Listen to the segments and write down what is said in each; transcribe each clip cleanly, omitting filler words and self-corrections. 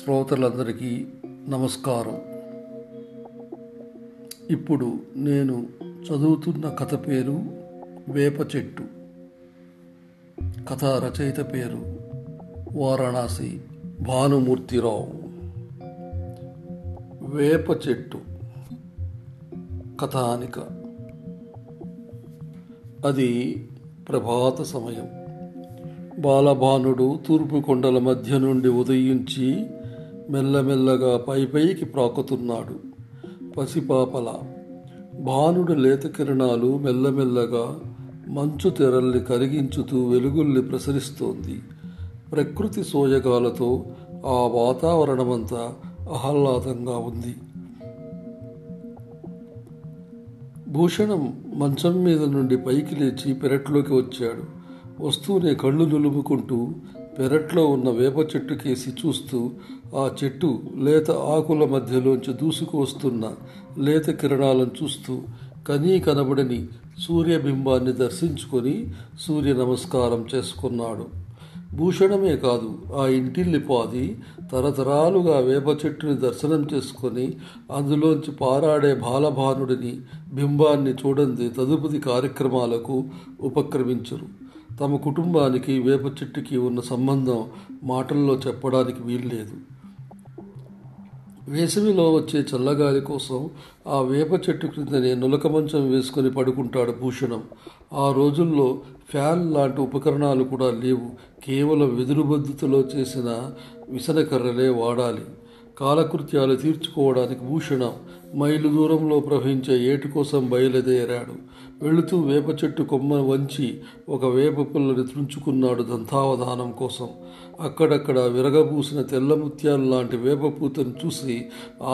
శ్రోతలందరికీ నమస్కారం. ఇప్పుడు నేను చదువుతున్న కథ పేరు వేప చెట్టు. కథా రచయిత పేరు వారణాసి భానుమూర్తిరావు. వేప చెట్టు. కథానిక. అది ప్రభాత సమయం. బాలభానుడు తూర్పు కొండల మధ్య నుండి ఉదయించి మెల్లమెల్లగా పైపైకి ప్రాకుతున్నాడు. పసిపాపల భానుడి లేత కిరణాలు మెల్లమెల్లగా మంచు తెరల్ని కరిగించుతూ వెలుగుల్ని ప్రసరిస్తోంది. ప్రకృతి సోయగాలతో ఆ వాతావరణమంతా ఆహ్లాదంగా ఉంది. భూషణం మంచం మీద నుండి పైకి లేచి పెరట్లోకి వచ్చాడు. వస్తూనే కళ్ళు నులుముకుంటూ పెరట్లో ఉన్న వేప చెట్టు కేసి చూస్తూ ఆ చెట్టు లేత ఆకుల మధ్యలోంచి దూసుకు వస్తున్న లేత కిరణాలను చూస్తూ కనీ కనబడని సూర్యబింబాన్ని దర్శించుకొని సూర్య నమస్కారం చేసుకున్నాడు. భూషణమే కాదు, ఆ ఇంటిల్లి పాది తరతరాలుగా వేప చెట్టుని దర్శనం చేసుకొని అందులోంచి పారాడే బాలభానుడిని, బింబాన్ని చూడండి తదుపరి కార్యక్రమాలకు ఉపక్రమించరు. తమ కుటుంబానికి వేప చెట్టుకి ఉన్న సంబంధం మాటల్లో చెప్పడానికి వీల్లేదు. వేసవిలో వచ్చే చల్లగాలి కోసం ఆ వేప చెట్టు క్రిందనే నులక మంచం వేసుకొని పడుకుంటాడు భూషణం. ఆ రోజుల్లో ఫ్యాన్ లాంటి ఉపకరణాలు కూడా లేవు. కేవలం వెదురు బద్దతిలో చేసిన విసనకర్రలే వాడాలి. కాలకృత్యాలు తీర్చుకోవడానికి భూషణం మైలు దూరంలో ప్రవహించే ఏటు కోసం బయలుదేరాడు. వెళుతూ వేప చెట్టు కొమ్మను వంచి ఒక వేప పుల్లని తుంచుకున్నాడు దంతావధానం కోసం. అక్కడక్కడ విరగబూసిన తెల్ల ముత్యాలు లాంటి వేప పూతను చూసి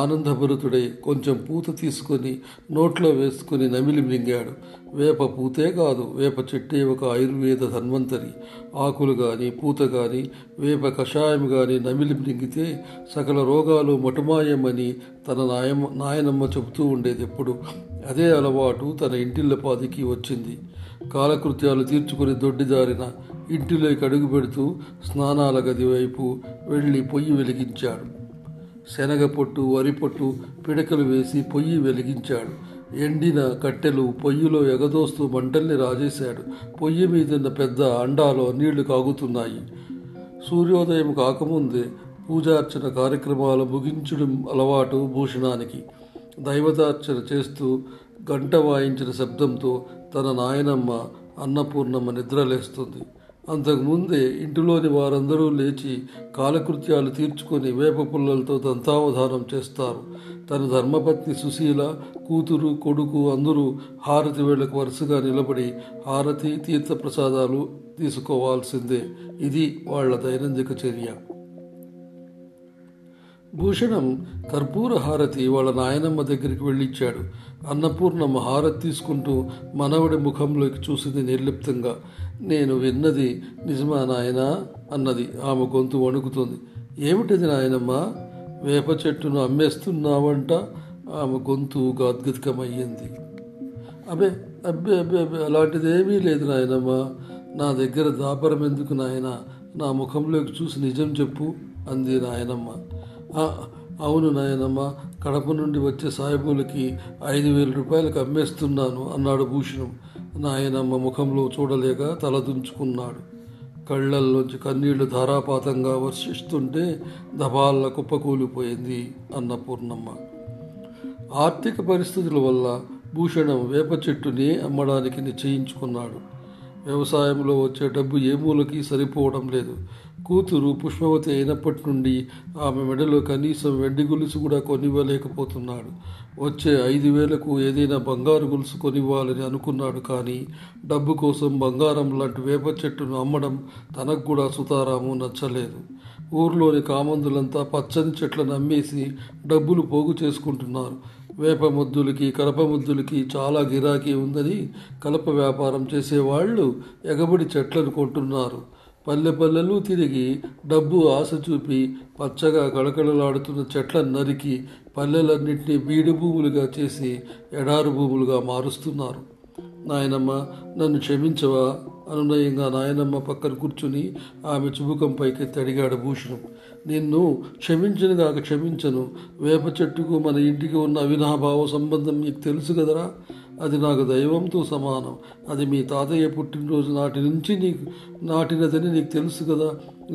ఆనందభరితుడై కొంచెం పూత తీసుకొని నోట్లో వేసుకుని నమిలి మింగాడు. వేప పూతే కాదు, వేప చెట్టే ఒక ఆయుర్వేద ధన్వంతరి. ఆకులు కానీ పూత కానీ వేప కషాయం కానీ నమిలి మింగితే సకల రోగాలు మటుమాయమని తన నాయనమ్మ చెబుతూ ఉండేది. ఎప్పుడు అదే అలవాటు తన ఇంటిల్లపాదికి వచ్చింది. కాలకృత్యాలు తీర్చుకుని దొడ్డిదారిన ఇంటిలోకి అడుగు పెడుతూ స్నానాల గది వైపు వెళ్ళి పొయ్యి వెలిగించాడు. శనగపొట్టు, వరిపొట్టు పిడకలు వేసి పొయ్యి వెలిగించాడు. ఎండిన కట్టెలు పొయ్యిలో ఎగదోస్తూ మంటల్ని రాజేశాడు. పొయ్యి మీదున్న పెద్ద అండాలో నీళ్లు కాగుతున్నాయి. సూర్యోదయం కాకముందే పూజార్చన కార్యక్రమాలు ముగించడం అలవాటు భూషణానికి. దైవతార్చన చేస్తూ గంట వాయించిన శబ్దంతో తన నాయనమ్మ అన్నపూర్ణమ్మ నిద్రలేస్తుంది. అంతకుముందే ఇంటిలోని వారందరూ లేచి కాలకృత్యాలు తీర్చుకొని వేప పుల్లలతో దంతావధానం చేస్తారు. తన ధర్మపత్ని సుశీల, కూతురు, కొడుకు అందరూ హారతి వేళకు వరుసగా నిలబడి హారతి, తీర్థప్రసాదాలు తీసుకోవాల్సిందే. ఇది వాళ్ళ దైనందిక చర్య. భూషణం కర్పూర హారతి వాళ్ళ నాయనమ్మ దగ్గరికి వెళ్ళిచ్చాడు. అన్నపూర్ణమ్మ హారతి తీసుకుంటూ మనవడి ముఖంలోకి చూసింది నిర్లిప్తంగా. "నేను విన్నది నిజమా నాయనా?" అన్నది. ఆమె గొంతు వణుకుతుంది. "ఏమిటిది నాయనమ్మ? వేప చెట్టును అమ్మేస్తున్నావంట?" ఆమె గొంతు గాద్గదికమయ్యింది. "అబ్బే అబ్బే అబ్బే అబ్బే, అలాంటిదేమీ లేదు నాయనమ్మ. నా దగ్గర దాపరం ఎందుకు నాయనా? నా ముఖంలోకి చూసి నిజం చెప్పు" అంది నాయనమ్మ. "అవును నాయనమ్మ, కడప నుండి వచ్చే సాయిబులకి 5,000 రూపాయలకు అమ్మేస్తున్నాను" అన్నాడు భూషణం. నాయనమ్మ ముఖంలో చూడలేక తలదించుకున్నాడు. కళ్ళల్లోంచి కన్నీళ్లు ధారాపాతంగా వర్షిస్తుంటే దబాళ్ళ కుప్పకూలిపోయింది అన్నపూర్ణమ్మ. ఆర్థిక పరిస్థితుల వల్ల భూషణం వేప చెట్టుని అమ్మడానికి నిశ్చయించుకున్నాడు. వ్యవసాయంలో వచ్చే డబ్బు ఏ మూలకి సరిపోవడం లేదు. కూతురు పుష్పవతి అయినప్పటి నుండి ఆమె మెడలో కనీసం వెండి గొలుసు కూడా కొనివ్వలేకపోతున్నాడు. వచ్చే 5,000కు ఏదైనా బంగారు గొలుసు కొనివ్వాలని అనుకున్నాడు. కానీ డబ్బు కోసం బంగారం లాంటి వేప చెట్టును అమ్మడం తనకు కూడా సుతారాము నచ్చలేదు. ఊర్లోని కామందులంతా పచ్చని చెట్లను అమ్మేసి డబ్బులు పోగు చేసుకుంటున్నారు. వేప ముద్దులకి, కలప ముద్దులకి చాలా గిరాకీ ఉందని కలప వ్యాపారం చేసేవాళ్ళు ఎగబడి చెట్లను కొంటున్నారు. పల్లె పల్లెలు తిరిగి డబ్బు ఆశ చూపి పచ్చగా కళకళలాడుతున్న చెట్లను నరికి పల్లెలన్నింటినీ బీడు భూములుగా చేసి ఎడారు భూములుగా మారుస్తున్నారు. నాయనమ్మ నన్ను క్షమించవా అనునయంగా నాయనమ్మ పక్కన కూర్చుని ఆమె చుబుకంపైకి తడిగాడు భూషణం. నిన్ను క్షమించనుగాక క్షమించను. వేప చెట్టుకు మన ఇంటికి ఉన్న అవినాభావ సంబంధం నీకు తెలుసు కదరా. అది నాకు దైవంతో సమానం. అది మీ తాతయ్య పుట్టినరోజు నాటి నుంచి నీకు నాటినదని నీకు తెలుసు కదా.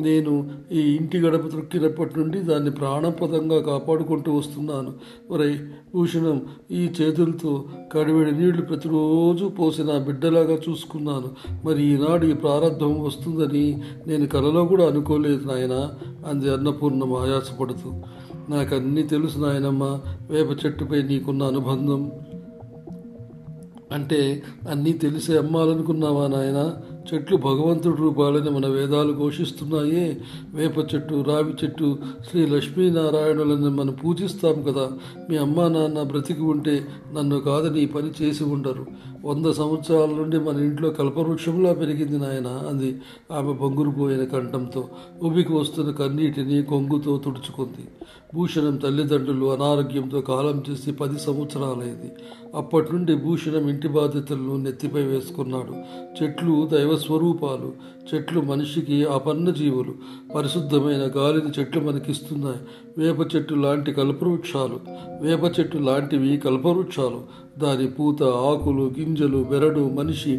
నేను ఈ ఇంటి గడప త్రొక్కినప్పటి నుండి దాన్ని ప్రాణప్రదంగా కాపాడుకుంటూ వస్తున్నాను. ఒరే భూషణం, ఈ చేతులతో కడివెడి నీళ్లు ప్రతిరోజు పోసి నా బిడ్డలాగా చూసుకున్నాను. మరి ఈనాడు ఈ ప్రారంభం వస్తుందని నేను కలలో కూడా అనుకోలేదు నాయన అంది అన్నపూర్ణమ్మ ఆయాసపడుతూ. నాకన్నీ తెలుసు నాయనమ్మ. వేప చెట్టుపై నీకున్న అనుబంధం అంటే అన్నీ తెలిసే అమ్మాలనుకున్నావా నాయన? చెట్లు భగవంతుడి రూపాలని మన వేదాలు ఘోషిస్తున్నాయే. వేప చెట్టు, రావి చెట్టు, శ్రీ లక్ష్మీనారాయణులను మనం పూజిస్తాం కదా. మీ అమ్మా నాన్న బ్రతికి ఉంటే నన్ను కాదని పని చేసి ఉండరు. 100 సంవత్సరాల నుండి మన ఇంట్లో కల్పవృక్షంలా పెరిగింది నాయన అంది ఆమె బొంగురుపోయిన కంఠంతో. ఉబికి వస్తున్న కన్నీటిని కొంగుతో తుడుచుకుంది. భూషణం తల్లిదండ్రులు అనారోగ్యంతో కాలం చేసి 10 సంవత్సరాలైంది. అప్పటి నుండి భూషణం ఇంటి బాధ్యతలను నెత్తిపై వేసుకున్నాడు. చెట్లు దైవస్వరూపాలు. చెట్లు మనిషికి ఆపన్న జీవులు. పరిశుద్ధమైన గాలిని చెట్లు మనకిస్తున్నాయి. వేప చెట్టు లాంటి కల్పవృక్షాలు, వేప చెట్టు లాంటివి కల్పవృక్షాలు. దాని పూత, ఆకులు, గింజలు, బెరడు మనిషి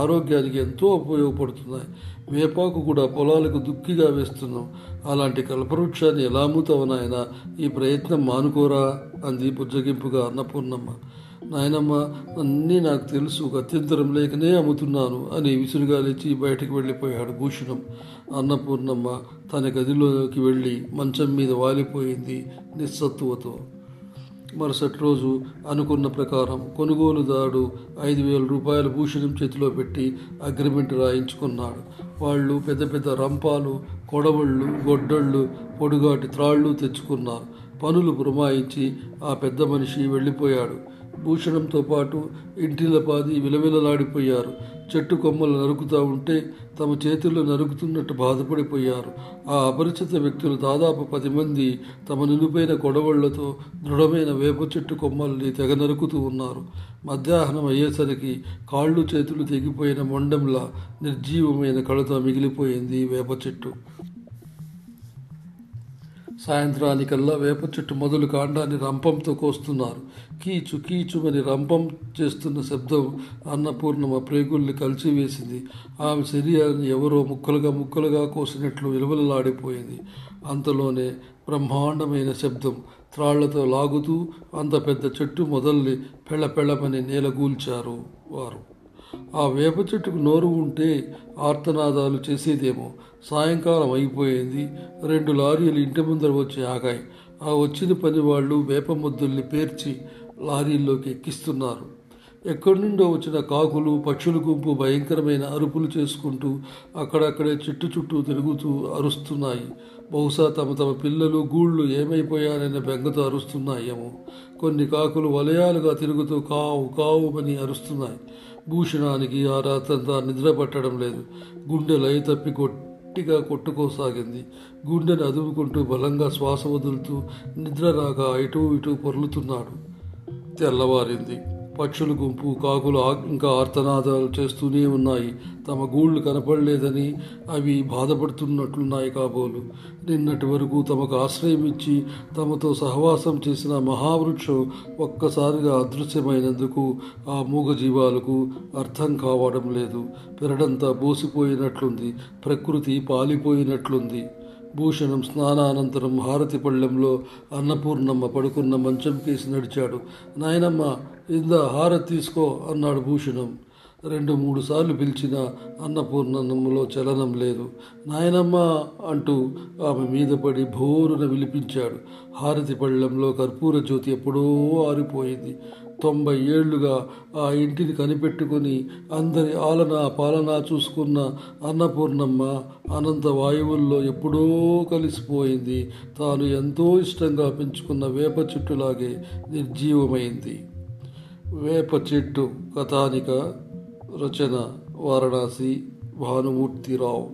ఆరోగ్యానికి ఎంతో ఉపయోగపడుతున్నాయి. వేపాకు కూడా పొలాలకు దుక్కిగా వేస్తున్నాం. అలాంటి కల్పవృక్షాన్ని ఎలా అమ్ముతావునాయన? ఈ ప్రయత్నం మానుకోరా అంది బుజ్జగింపుగా అన్నపూర్ణమ్మ. నాయనమ్మ అన్నీ నాకు తెలుసు, గత్యంతరం లేకనే అమ్ముతున్నాను అని విసురుగా లేచి బయటకు వెళ్ళిపోయాడు భూషణం. అన్నపూర్ణమ్మ తన గదిలోకి వెళ్ళి మంచం మీద వాలిపోయింది నిస్సత్తువతో. మరుసటి రోజు అనుకున్న ప్రకారం కొనుగోలుదారుడు 5,000 రూపాయలు భూషణం చేతిలో పెట్టి అగ్రిమెంట్ రాయించుకున్నాడు. వాళ్ళు పెద్ద పెద్ద రంపాలు, కొడవళ్ళు, గొడ్డళ్ళు, పొడుగాటి త్రాళ్ళు తెచ్చుకున్నారు. పనులు పురమాయించి ఆ పెద్ద మనిషి వెళ్ళిపోయాడు. భూషణంతో పాటు ఇంటిలపాది విలవిలలాడిపోయారు. చెట్టు కొమ్మలు నరుకుతూ ఉంటే తమ చేతుల్లో నరుకుతున్నట్టు బాధపడిపోయారు. ఆ అపరిచిత వ్యక్తులు దాదాపు 10 మంది తమ నిలుపైన కొడవళ్లతో దృఢమైన వేప చెట్టు కొమ్మల్ని తెగ నరుకుతూ ఉన్నారు. మధ్యాహ్నం అయ్యేసరికి కాళ్ళు చేతులు తెగిపోయిన మొండంలా నిర్జీవమైన కళతో మిగిలిపోయింది వేప చెట్టు. సాయంత్రానికల్లా వేప చెట్టు మొదలు కాండాన్ని రంపంతో కోస్తున్నారు. కీచు కీచుమని రంపం చేస్తున్న శబ్దం అన్నపూర్ణమ్మ ప్రేగుల్ని కలిసివేసింది. ఆమె శరీరాన్ని ఎవరో ముక్కలుగా ముక్కలుగా కోసినట్లు విలవలలాడిపోయింది. అంతలోనే బ్రహ్మాండమైన శబ్దం. త్రాళ్లతో లాగుతూ అంత పెద్ద చెట్టు మొదల్ని పెళ్ళపెళ్ళమని నేలగూల్చారు వారు. ఆ వేప చెట్టుకు నోరు ఉంటే ఆర్తనాదాలు చేసేదేమో. సాయంకాలం అయిపోయింది. 2 లారీలు ఇంటి ముందర వచ్చి ఆగాయి. ఆ వచ్చిన పని వాళ్ళు వేప ముద్దుల్ని పేర్చి లారీల్లోకి ఎక్కిస్తున్నారు. ఎక్కడి నుండో వచ్చిన కాకులు, పక్షుల గుంపు భయంకరమైన అరుపులు చేసుకుంటూ అక్కడక్కడే చెట్టు చుట్టూ తిరుగుతూ అరుస్తున్నాయి. బహుశా తమ పిల్లలు, గూళ్ళు ఏమైపోయారనే బెంగతో అరుస్తున్నాయేమో. కొన్ని కాకులు వలయాలుగా తిరుగుతూ కావు కావు అని అరుస్తున్నాయి. భూషణానికి ఆ రాత్రంతా నిద్ర పట్టడం లేదు. గుండె లయ తప్పి గట్టిగా కొట్టుకోసాగింది. గుండెను అదుముకుంటూ బలంగా శ్వాస వదులుతూ నిద్ర రాక ఇటూ ఇటూ పొర్లుతున్నాడు. తెల్లవారింది. పక్షుల గుంపు, కాకులు ఇంకా ఆర్తనాదాలు చేస్తూనే ఉన్నాయి. తమ గూళ్ళు కనపడలేదని అవి బాధపడుతున్నట్లున్నాయి కాబోలు. నిన్నటి వరకు తమకు ఆశ్రయం ఇచ్చి తమతో సహవాసం చేసిన మహావృక్షం ఒక్కసారిగా అదృశ్యమైనందుకు ఆ మూగజీవాలకు అర్థం కావడం లేదు. పెరడంతా బోసిపోయినట్లుంది. ప్రకృతి పాలిపోయినట్లుంది. భూషణం స్నానానంతరం హారతి పళ్ళెంలో అన్నపూర్ణమ్మ పడుకున్న మంచం కేసి నడిచాడు. నాయనమ్మ ఇందా హారతి తీసుకో అన్నాడు భూషణం. 2-3 సార్లు పిలిచిన అన్నపూర్ణమ్మలో చలనం లేదు. నాయనమ్మ అంటూ ఆమె మీద పడి భోరున విలిపించాడు. హారతి పళ్ళెంలో కర్పూర జ్యోతి ఎప్పుడో ఆరిపోయింది. 90 ఏళ్లుగా ఆ ఇంటిని కనిపెట్టుకుని అందరి ఆలనా పాలనా చూసుకున్న అన్నపూర్ణమ్మ అనంత వాయువుల్లో ఎప్పుడో కలిసిపోయింది. తాను ఎంతో ఇష్టంగా పెంచుకున్న వేప చెట్టులాగే నిర్జీవమైంది. వేప చెట్టు కథానిక, రచన వారణాసి భానుమూర్తిరావు.